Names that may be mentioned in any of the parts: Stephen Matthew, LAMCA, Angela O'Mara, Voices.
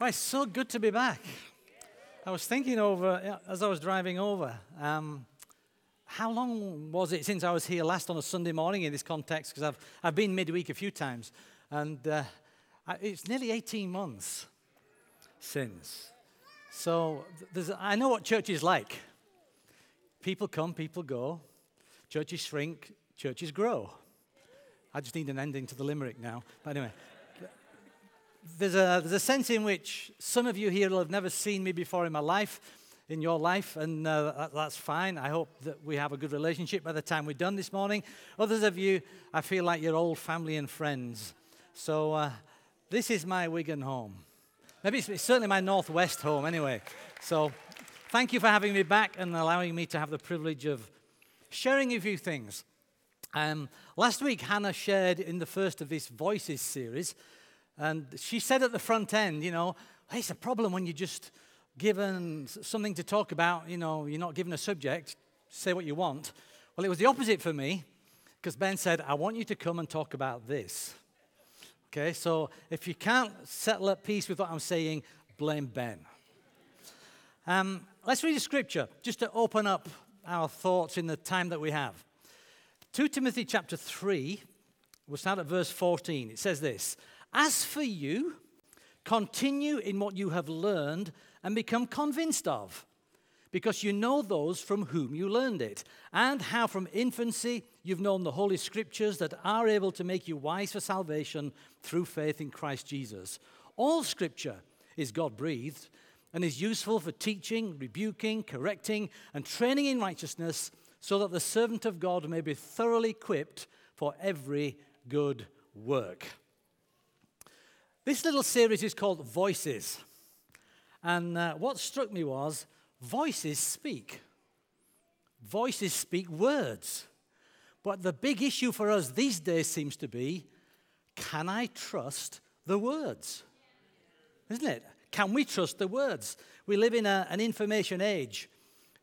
Right, so good to be back. I was thinking over, as I was driving over, how long was it since I was here last on a Sunday morning in this context? Because I've been midweek a few times, and it's nearly 18 months since. So I know what church is like. People come, people go. Churches shrink, churches grow. I just need an ending to the limerick now. But anyway, there's a sense in which some of you here will have never seen me before in my life, in your life, and that's fine. I hope that we have a good relationship by the time we're done this morning. Others of you, I feel like you're old family and friends. So this is my Wigan home. Maybe it's certainly my Northwest home anyway. So thank you for having me back and allowing me to have the privilege of sharing a few things. Last week, Hannah shared in the first of this Voices series, and she said at the front end, you know, it's a problem when you're just given something to talk about, you know, you're not given a subject, say what you want. Well, it was the opposite for me, because Ben said, I want you to come and talk about this. Okay, so if you can't settle at peace with what I'm saying, blame Ben. Let's read a scripture just to open up our thoughts in the time that we have. 2 Timothy chapter 3, we'll start at verse 14. It says this, as for you, continue in what you have learned and become convinced of, because you know those from whom you learned it, and how from infancy you've known the Holy Scriptures that are able to make you wise for salvation through faith in Christ Jesus. All Scripture is God-breathed and is useful for teaching, rebuking, correcting, and training in righteousness, so that the servant of God may be thoroughly equipped for every good work. This little series is called Voices. And what struck me was, voices speak. Voices speak words. But the big issue for us these days seems to be, can I trust the words? Isn't it? Can we trust the words? We live in an information age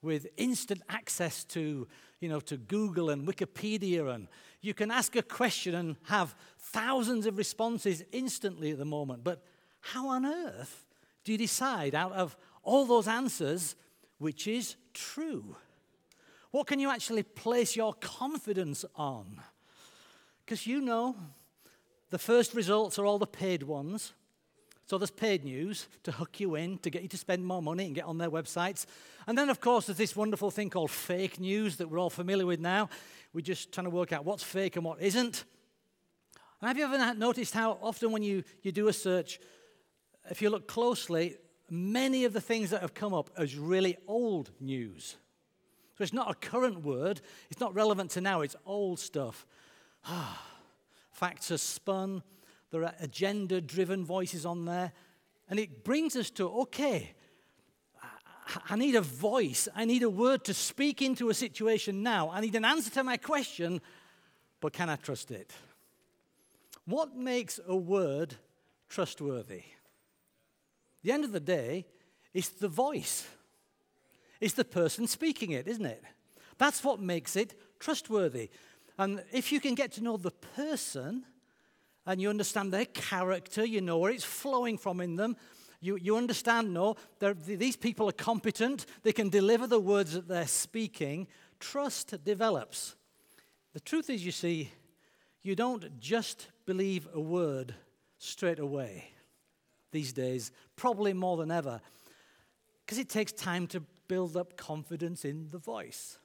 with instant access to, you know, to Google and Wikipedia, and you can ask a question and have thousands of responses instantly at the moment. But how on earth do you decide out of all those answers which is true? What can you actually place your confidence on? Because you know the first results are all the paid ones. So there's paid news to hook you in, to get you to spend more money and get on their websites. And then, of course, there's this wonderful thing called fake news that we're all familiar with now. We're just trying to work out what's fake and what isn't. And have you ever noticed how often when you do a search, if you look closely, many of the things that have come up is really old news. So it's not a current word. It's not relevant to now. It's old stuff. Facts are spun. There are agenda-driven voices on there. And it brings us to, okay, I need a voice. I need a word to speak into a situation now. I need an answer to my question, but can I trust it? What makes a word trustworthy? At the end of the day, it's the voice. It's the person speaking it, isn't it? That's what makes it trustworthy. And if you can get to know the person, and you understand their character, you know where it's flowing from in them. You understand, no, these people are competent. They can deliver the words that they're speaking. Trust develops. The truth is, you see, you don't just believe a word straight away these days, probably more than ever, because it takes time to build up confidence in the voice.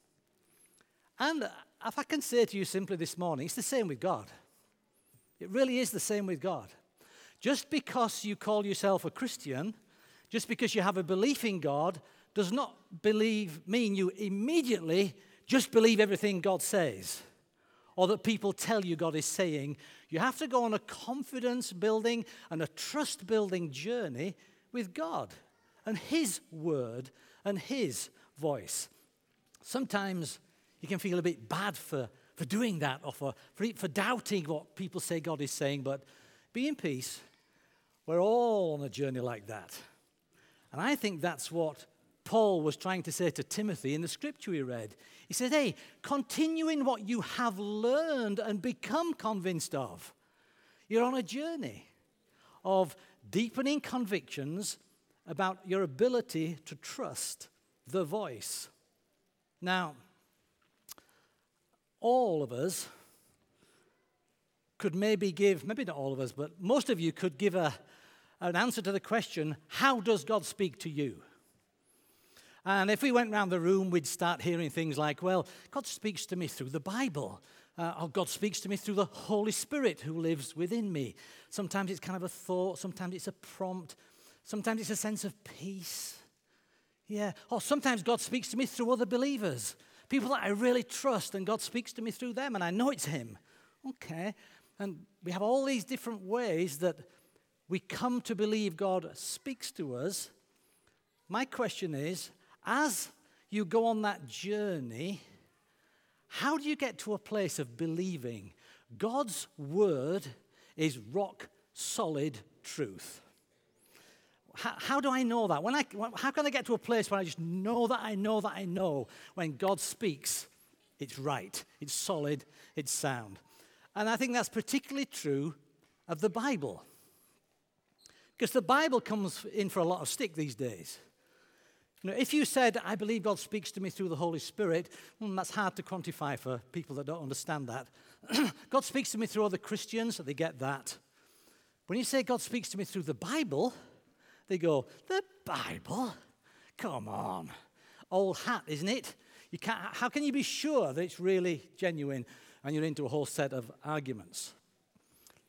And if I can say to you simply this morning, it's the same with God. It really is the same with God. Just because you call yourself a Christian, just because you have a belief in God, does not mean you immediately just believe everything God says or that people tell you God is saying. You have to go on a confidence-building and a trust-building journey with God and His Word and His voice. Sometimes you can feel a bit bad for doing that, or for doubting what people say God is saying, but be in peace. We're all on a journey like that. And I think that's what Paul was trying to say to Timothy in the scripture we read. He said, hey, continue in what you have learned and become convinced of. You're on a journey of deepening convictions about your ability to trust the voice. Now, all of us could maybe not all of us, but most of you could give an answer to the question, how does God speak to you? And if we went around the room, we'd start hearing things like, well, God speaks to me through the Bible. Or God speaks to me through the Holy Spirit who lives within me. Sometimes it's kind of a thought. Sometimes it's a prompt. Sometimes it's a sense of peace. Yeah. Or sometimes God speaks to me through other believers, people that I really trust, and God speaks to me through them, and I know it's him. Okay. And we have all these different ways that we come to believe God speaks to us. My question is, as you go on that journey, how do you get to a place of believing God's word is rock solid truth? How do I know that? How can I get to a place where I just know that I know when God speaks, it's right, it's solid, it's sound? And I think that's particularly true of the Bible. Because the Bible comes in for a lot of stick these days. You know, if you said, I believe God speaks to me through the Holy Spirit, that's hard to quantify for people that don't understand that. God speaks to me through other Christians, so they get that. When you say God speaks to me through the Bible, they go, the Bible? Come on. Old hat, isn't it? How can you be sure that it's really genuine? And you're into a whole set of arguments.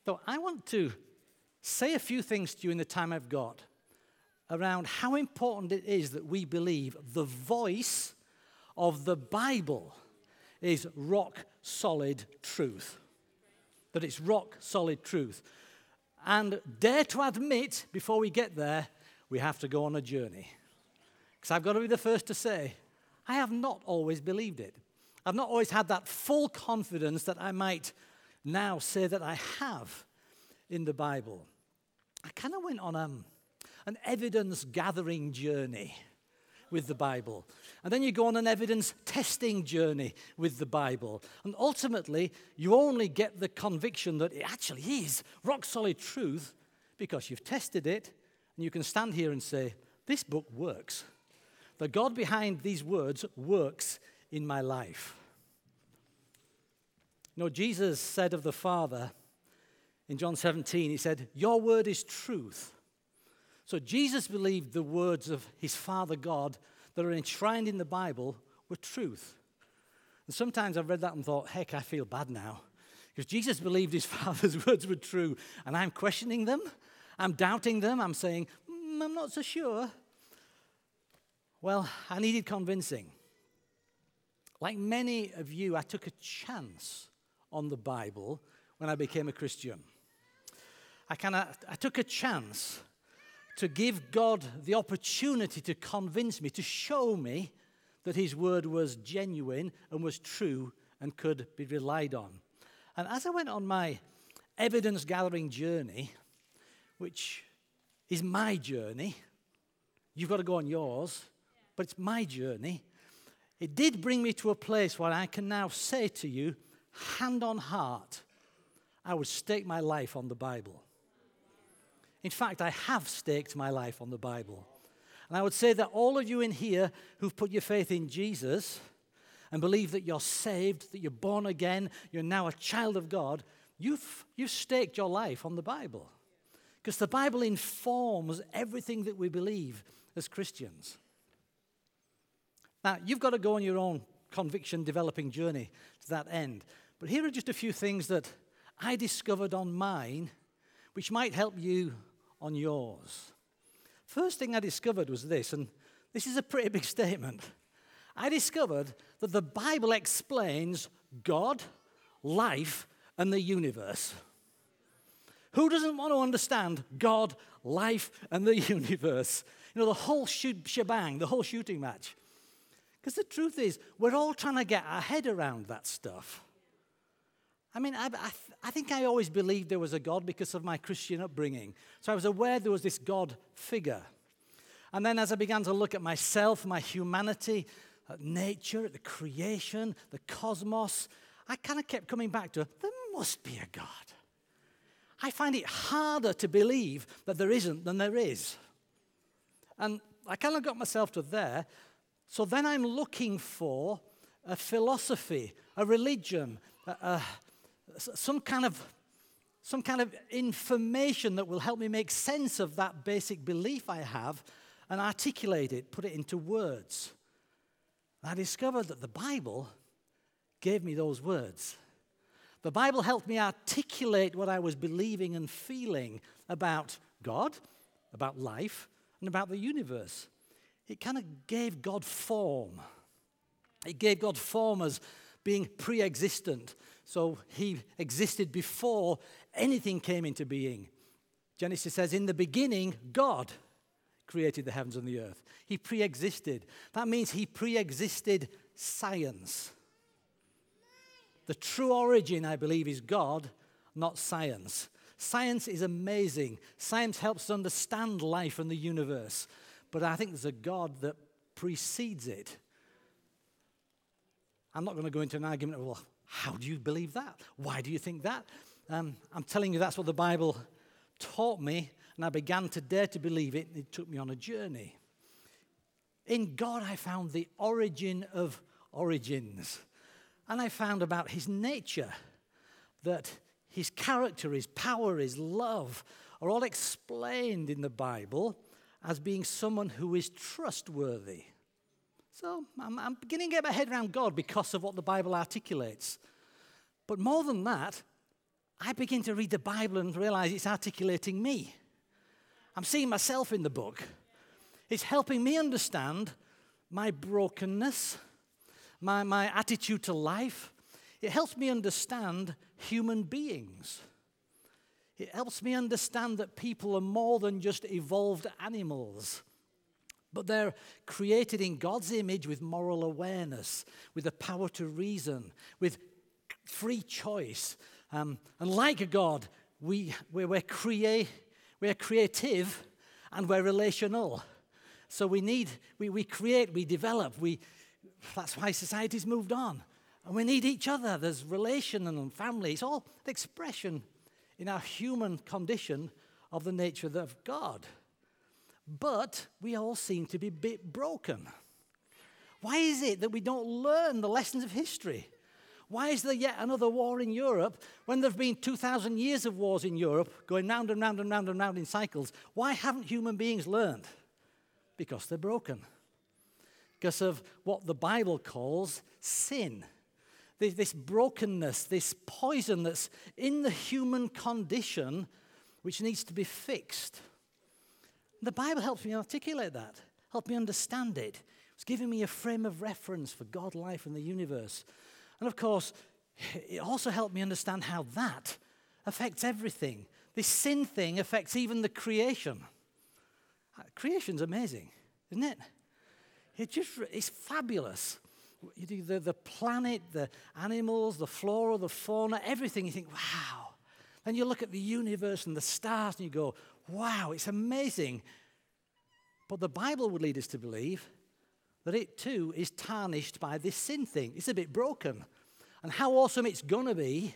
So I want to say a few things to you in the time I've got around how important it is that we believe the voice of the Bible is rock-solid truth. That it's rock-solid truth. And dare to admit, before we get there, we have to go on a journey. Because I've got to be the first to say, I have not always believed it. I've not always had that full confidence that I might now say that I have in the Bible. I kind of went on an evidence-gathering journey with the Bible. And then you go on an evidence-testing journey with the Bible. And ultimately, you only get the conviction that it actually is rock-solid truth because you've tested it, and you can stand here and say, this book works. The God behind these words works in my life. You know, Jesus said of the Father in John 17, he said, your word is truth. So Jesus believed the words of his Father God that are enshrined in the Bible were truth. And sometimes I've read that and thought, heck, I feel bad now. Because Jesus believed his Father's words were true, and I'm questioning them, I'm doubting them, I'm saying, I'm not so sure. Well, I needed convincing. Like many of you, I took a chance on the Bible when I became a Christian. I took a chance to give God the opportunity to convince me, to show me that his word was genuine and was true and could be relied on. And as I went on my evidence-gathering journey, which is my journey, you've got to go on yours, but it's my journey, it did bring me to a place where I can now say to you, hand on heart, I would stake my life on the Bible. In fact, I have staked my life on the Bible. And I would say that all of you in here who've put your faith in Jesus and believe that you're saved, that you're born again, you're now a child of God, you've staked your life on the Bible. Because the Bible informs everything that we believe as Christians. Now, you've got to go on your own conviction-developing journey to that end. But here are just a few things that I discovered on mine which might help you on yours. First thing I discovered was this, and this is a pretty big statement. I discovered that the Bible explains God, life, and the universe. Who doesn't want to understand God, life, and the universe? You know, the whole shebang, the whole shooting match. Because the truth is, we're all trying to get our head around that stuff. I mean, I think I always believed there was a God because of my Christian upbringing. So I was aware there was this God figure. And then as I began to look at myself, my humanity, at nature, at the creation, the cosmos, I kind of kept coming back to, there must be a God. I find it harder to believe that there isn't than there is. And I kind of got myself to there. So then I'm looking for a philosophy, a religion, some kind of information that will help me make sense of that basic belief I have and articulate it, put it into words. And I discovered that the Bible gave me those words. The Bible helped me articulate what I was believing and feeling about God, about life, and about the universe. It kind of gave God form. It gave God form as being pre-existent. So he existed before anything came into being. Genesis says, in the beginning, God created the heavens and the earth. He pre-existed. That means he pre-existed science. The true origin, I believe, is God, not science. Science is amazing. Science helps to understand life and the universe. But I think there's a God that precedes it. I'm not going to go into an argument of, well, how do you believe that? Why do you think that? I'm telling you, that's what the Bible taught me, and I began today to believe it, and it took me on a journey. In God, I found the origin of origins. And I found about his nature, that his character, his power, his love are all explained in the Bible as being someone who is trustworthy. So I'm beginning to get my head around God because of what the Bible articulates. But more than that, I begin to read the Bible and realize it's articulating me. I'm seeing myself in the book. It's helping me understand my brokenness, my attitude to life. It helps me understand human beings. It helps me understand that people are more than just evolved animals, but they're created in God's image with moral awareness, with the power to reason, with free choice. And like God, we're creative and we're relational. So we create, we develop, that's why society's moved on. And we need each other. There's relation and family. It's all an expression in our human condition of the nature of God. But we all seem to be a bit broken. Why is it that we don't learn the lessons of history? Why is there yet another war in Europe when there have been 2,000 years of wars in Europe going round and round and round and round in cycles? Why haven't human beings learned? Because they're broken. Because of what the Bible calls sin. This brokenness, this poison that's in the human condition which needs to be fixed. The Bible helps me articulate that, help me understand it. It's giving me a frame of reference for God, life, and the universe. And of course, it also helped me understand how that affects everything. This sin thing affects even the creation. Creation's amazing, isn't it? It's fabulous. The planet, the animals, the flora, the fauna, everything, you think, wow. Then you look at the universe and the stars and you go, wow, it's amazing. But the Bible would lead us to believe that it too is tarnished by this sin thing. It's a bit broken. And how awesome it's going to be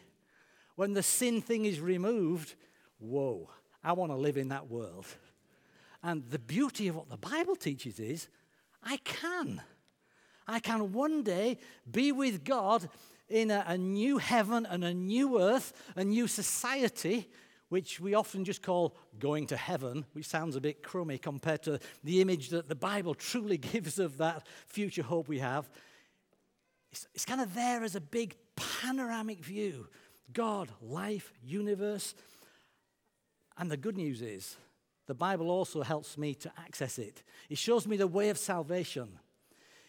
when the sin thing is removed. Whoa, I want to live in that world. And the beauty of what the Bible teaches is I can one day be with God in a new heaven and a new earth, a new society, which we often just call going to heaven, which sounds a bit crummy compared to the image that the Bible truly gives of that future hope we have. It's kind of there as a big panoramic view. God, life, universe. And the good news is, the Bible also helps me to access it. It shows me the way of salvation.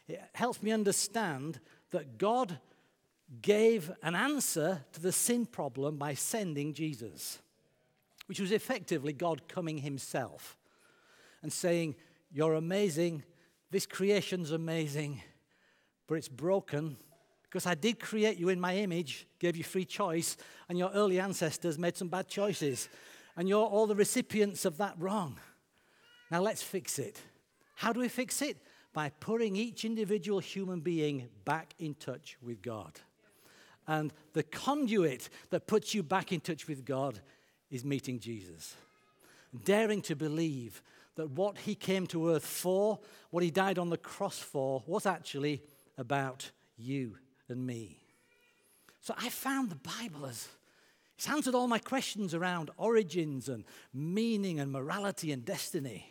It helps me understand that God gave an answer to the sin problem by sending Jesus, which was effectively God coming himself and saying, you're amazing, this creation's amazing, but it's broken because I did create you in my image, gave you free choice, and your early ancestors made some bad choices, and you're all the recipients of that wrong. Now let's fix it. How do we fix it? By putting each individual human being back in touch with God. And the conduit that puts you back in touch with God is meeting Jesus. Daring to believe that what he came to earth for, what he died on the cross for, was actually about you and me. So I found the Bible as it's answered all my questions around origins and meaning and morality and destiny.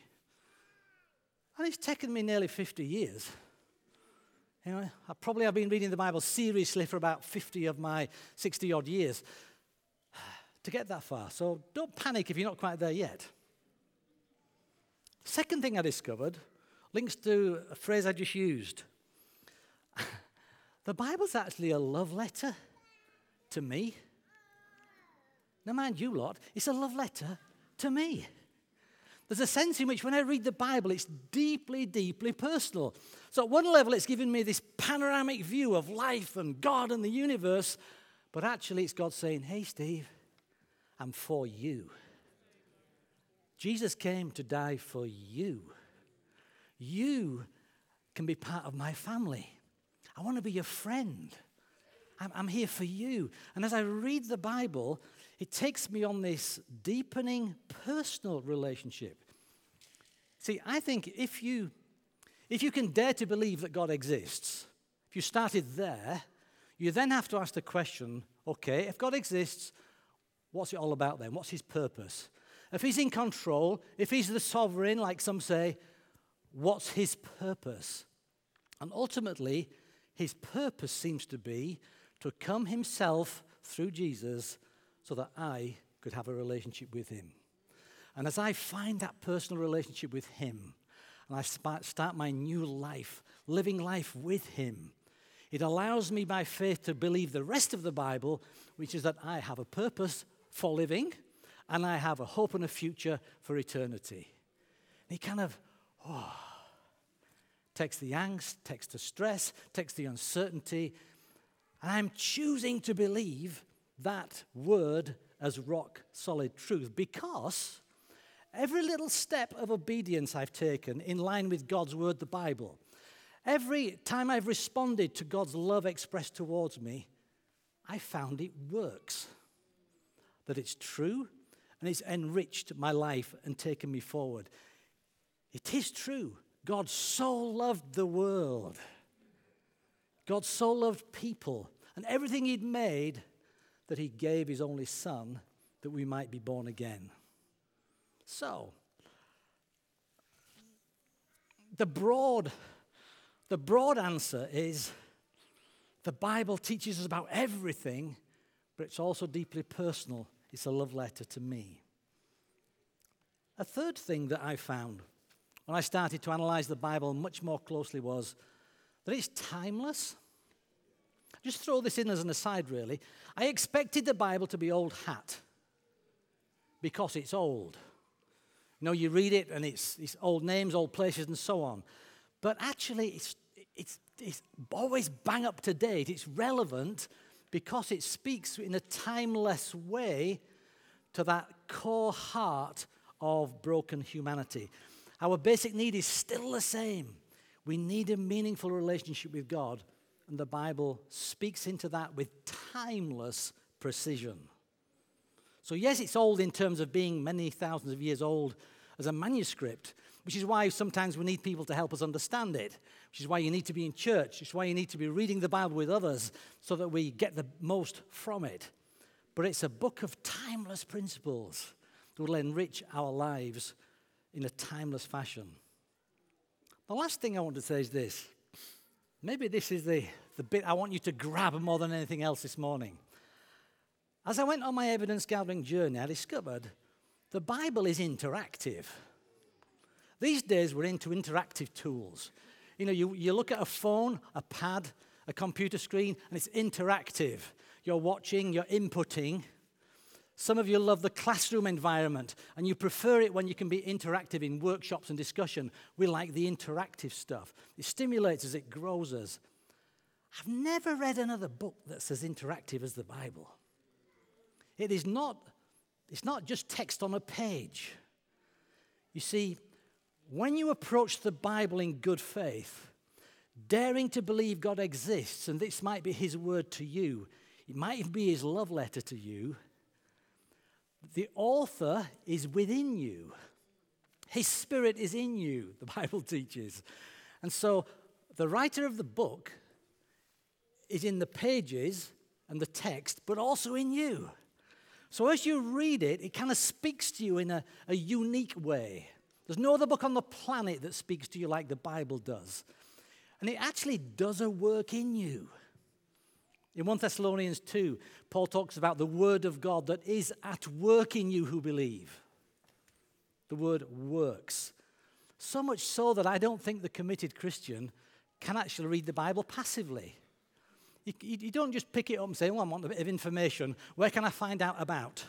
And it's taken me nearly 50 years. You know, I probably have been reading the Bible seriously for about 50 of my 60-odd years to get that far. So don't panic if you're not quite there yet. Second thing I discovered links to a phrase I just used. The Bible's actually a love letter to me. Now, mind you lot, it's a love letter to me. There's a sense in which when I read the Bible, it's deeply, deeply personal. So at one level, it's given me this panoramic view of life and God and the universe. But actually, it's God saying, hey, Steve, I'm for you. Jesus came to die for you. You can be part of my family. I want to be your friend. I'm here for you. And as I read the Bible, it takes me on this deepening personal relationship. See, I think if you can dare to believe that God exists, if you started there, you then have to ask the question, okay, if God exists, what's it all about then? What's his purpose? If he's in control, if he's the sovereign, like some say, what's his purpose? And ultimately, his purpose seems to be to come himself through Jesus so that I could have a relationship with him. And as I find that personal relationship with him, and I start my new life, living life with him, it allows me by faith to believe the rest of the Bible, which is that I have a purpose for living, and I have a hope and a future for eternity. And he kind of, takes the angst, takes the stress, takes the uncertainty. And I'm choosing to believe that word as rock solid truth because every little step of obedience I've taken in line with God's word, the Bible, every time I've responded to God's love expressed towards me, I found it works, that it's true and it's enriched my life and taken me forward. It is true. God so loved the world. God so loved people and everything he'd made that he gave his only son that we might be born again. So, the broad answer is the Bible teaches us about everything, but it's also deeply personal. It's a love letter to me. A third thing that I found when I started to analyze the Bible much more closely was that it's timeless. Just throw this in as an aside, really. I expected the Bible to be old hat because it's old. You know, you read it and it's old names, old places, and so on. But actually, it's always bang up to date. It's relevant because it speaks in a timeless way to that core heart of broken humanity. Our basic need is still the same. We need a meaningful relationship with God, and the Bible speaks into that with timeless precision. So yes, it's old in terms of being many thousands of years old as a manuscript, which is why sometimes we need people to help us understand it, which is why you need to be in church, which is why you need to be reading the Bible with others so that we get the most from it. But it's a book of timeless principles that will enrich our lives in a timeless fashion. The last thing I want to say is this. Maybe this is the bit I want you to grab more than anything else this morning. As I went on my evidence gathering journey, I discovered the Bible is interactive. These days we're into interactive tools. You know, you look at a phone, a pad, a computer screen, and it's interactive. You're watching, you're inputting. Some of you love the classroom environment, and you prefer it when you can be interactive in workshops and discussion. We like the interactive stuff. It stimulates us, it grows us. I've never read another book that's as interactive as the Bible. It's not just text on a page. You see, when you approach the Bible in good faith, daring to believe God exists, and this might be his word to you, it might be his love letter to you, The author is within you. His spirit is in you, the Bible teaches. And so the writer of the book is in the pages and the text, but also in you. So as you read it, it kind of speaks to you in a unique way. There's no other book on the planet that speaks to you like the Bible does. And it actually does a work in you. In 1 Thessalonians 2, Paul talks about the word of God that is at work in you who believe. The word works. So much so that I don't think the committed Christian can actually read the Bible passively. You don't just pick it up and say, oh, I want a bit of information. Where can I find out about?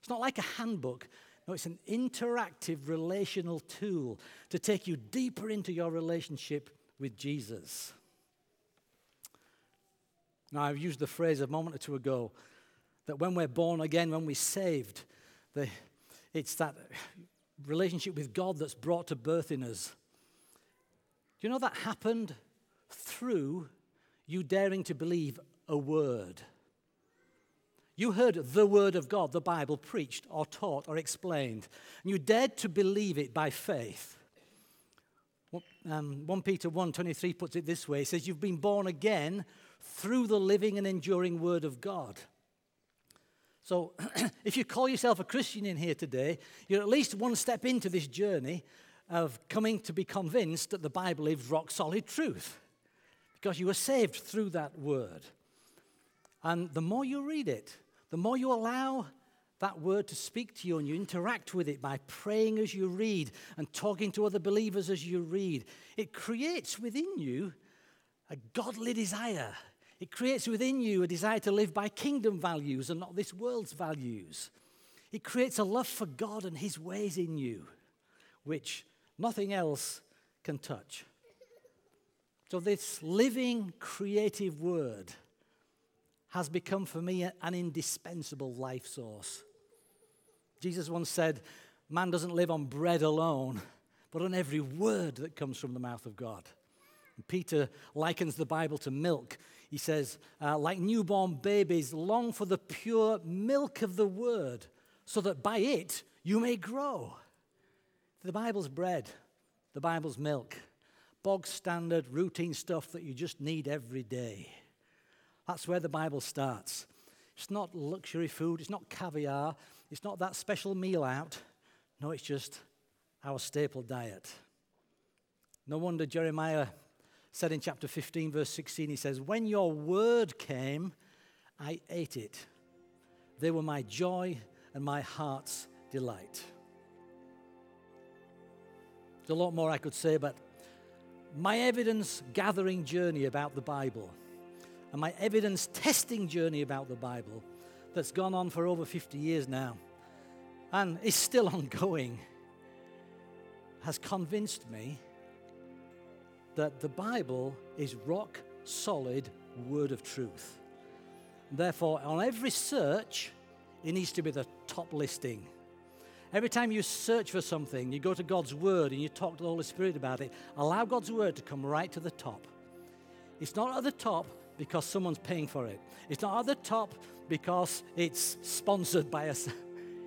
It's not like a handbook. No, it's an interactive relational tool to take you deeper into your relationship with Jesus. Now, I've used the phrase a moment or two ago that when we're born again, when we're saved, it's that relationship with God that's brought to birth in us. Do you know that happened through you daring to believe a word? You heard the word of God, the Bible, preached or taught or explained, and you dared to believe it by faith. 1 Peter 1:23 puts it this way. It says, you've been born again through the living and enduring word of God. So if you call yourself a Christian in here today, you're at least one step into this journey of coming to be convinced that the Bible is rock-solid truth. Because you were saved through that word. And the more you read it, the more you allow that word to speak to you and you interact with it by praying as you read and talking to other believers as you read, it creates within you a godly desire. It creates within you a desire to live by kingdom values and not this world's values. It creates a love for God and his ways in you, which nothing else can touch. So this living, creative word has become for me an indispensable life source. Jesus once said, man doesn't live on bread alone, but on every word that comes from the mouth of God. And Peter likens the Bible to milk. He says, like newborn babies, long for the pure milk of the word, so that by it you may grow. The Bible's bread, the Bible's milk. Bog standard, routine stuff that you just need every day. That's where the Bible starts. It's not luxury food. It's not caviar. It's not that special meal out. No, it's just our staple diet. No wonder Jeremiah said in chapter 15, verse 16, he says, when your word came, I ate it. They were my joy and my heart's delight. There's a lot more I could say, but my evidence-gathering journey about the Bible and my evidence-testing journey about the Bible that's gone on for over 50 years now and is still ongoing has convinced me that the Bible is rock-solid word of truth. Therefore, on every search, it needs to be the top listing. Every time you search for something, you go to God's Word and you talk to the Holy Spirit about it, allow God's Word to come right to the top. It's not at the top because someone's paying for it. It's not at the top because it's sponsored by us.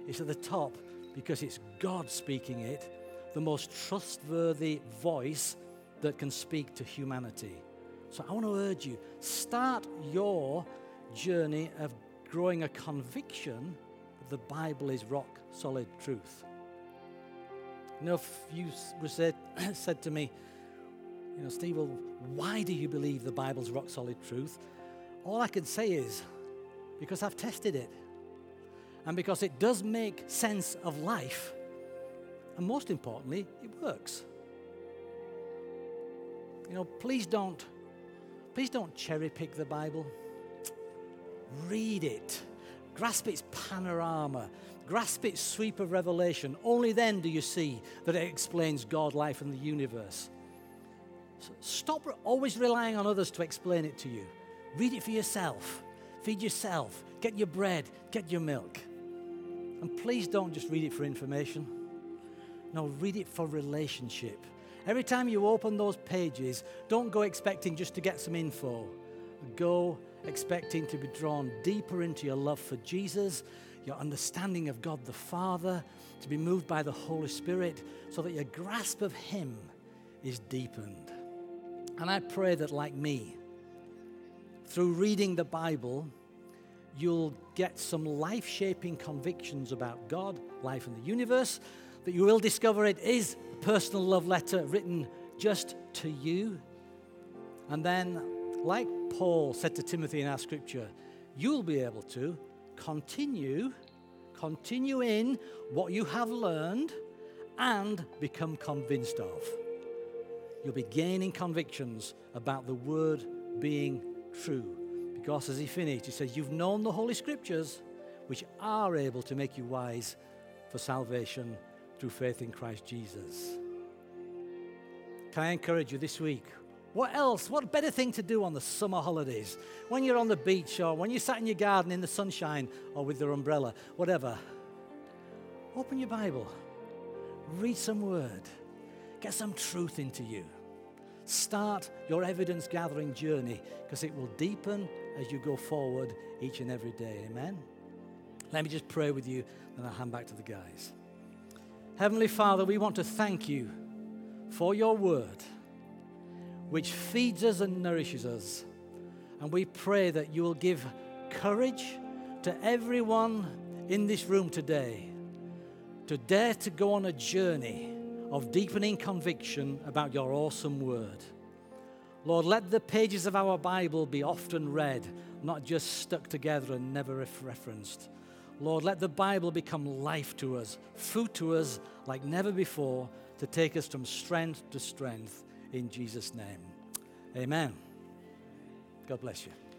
It's at the top because it's God speaking it, the most trustworthy voice that can speak to humanity. So I want to urge you, start your journey of growing a conviction the Bible is rock-solid truth. You know, if you said to me, you know, Steve, well, why do you believe the Bible's rock-solid truth? All I can say is, because I've tested it. And because it does make sense of life. And most importantly, it works. You know, please don't cherry-pick the Bible. Read it. Grasp its panorama, grasp its sweep of revelation. Only then do you see that it explains God, life, and the universe. So stop always relying on others to explain it to you. Read it for yourself. Feed yourself. Get your bread. Get your milk. And please don't just read it for information. No, read it for relationship. Every time you open those pages, don't go expecting just to get some info. Go expecting to be drawn deeper into your love for Jesus, your understanding of God the Father, to be moved by the Holy Spirit, so that your grasp of Him is deepened. And I pray that, like me, through reading the Bible, you'll get some life-shaping convictions about God, life and the universe, that you will discover it is a personal love letter written just to you. And then, like Paul said to Timothy in our scripture, you'll be able to continue in what you have learned and become convinced of. You'll be gaining convictions about the word being true. Because as he finished, he says, you've known the Holy Scriptures, which are able to make you wise for salvation through faith in Christ Jesus. Can I encourage you this week? What else? What better thing to do on the summer holidays? When you're on the beach, or when you sat in your garden in the sunshine, or with your umbrella, whatever. Open your Bible. Read some word. Get some truth into you. Start your evidence gathering journey, because it will deepen as you go forward each and every day. Amen? Let me just pray with you, then I'll hand back to the guys. Heavenly Father, we want to thank you for your word, which feeds us and nourishes us. And we pray that you will give courage to everyone in this room today to dare to go on a journey of deepening conviction about your awesome word. Lord, let the pages of our Bible be often read, not just stuck together and never referenced. Lord, let the Bible become life to us, food to us like never before, to take us from strength to strength. In Jesus' name, amen. God bless you.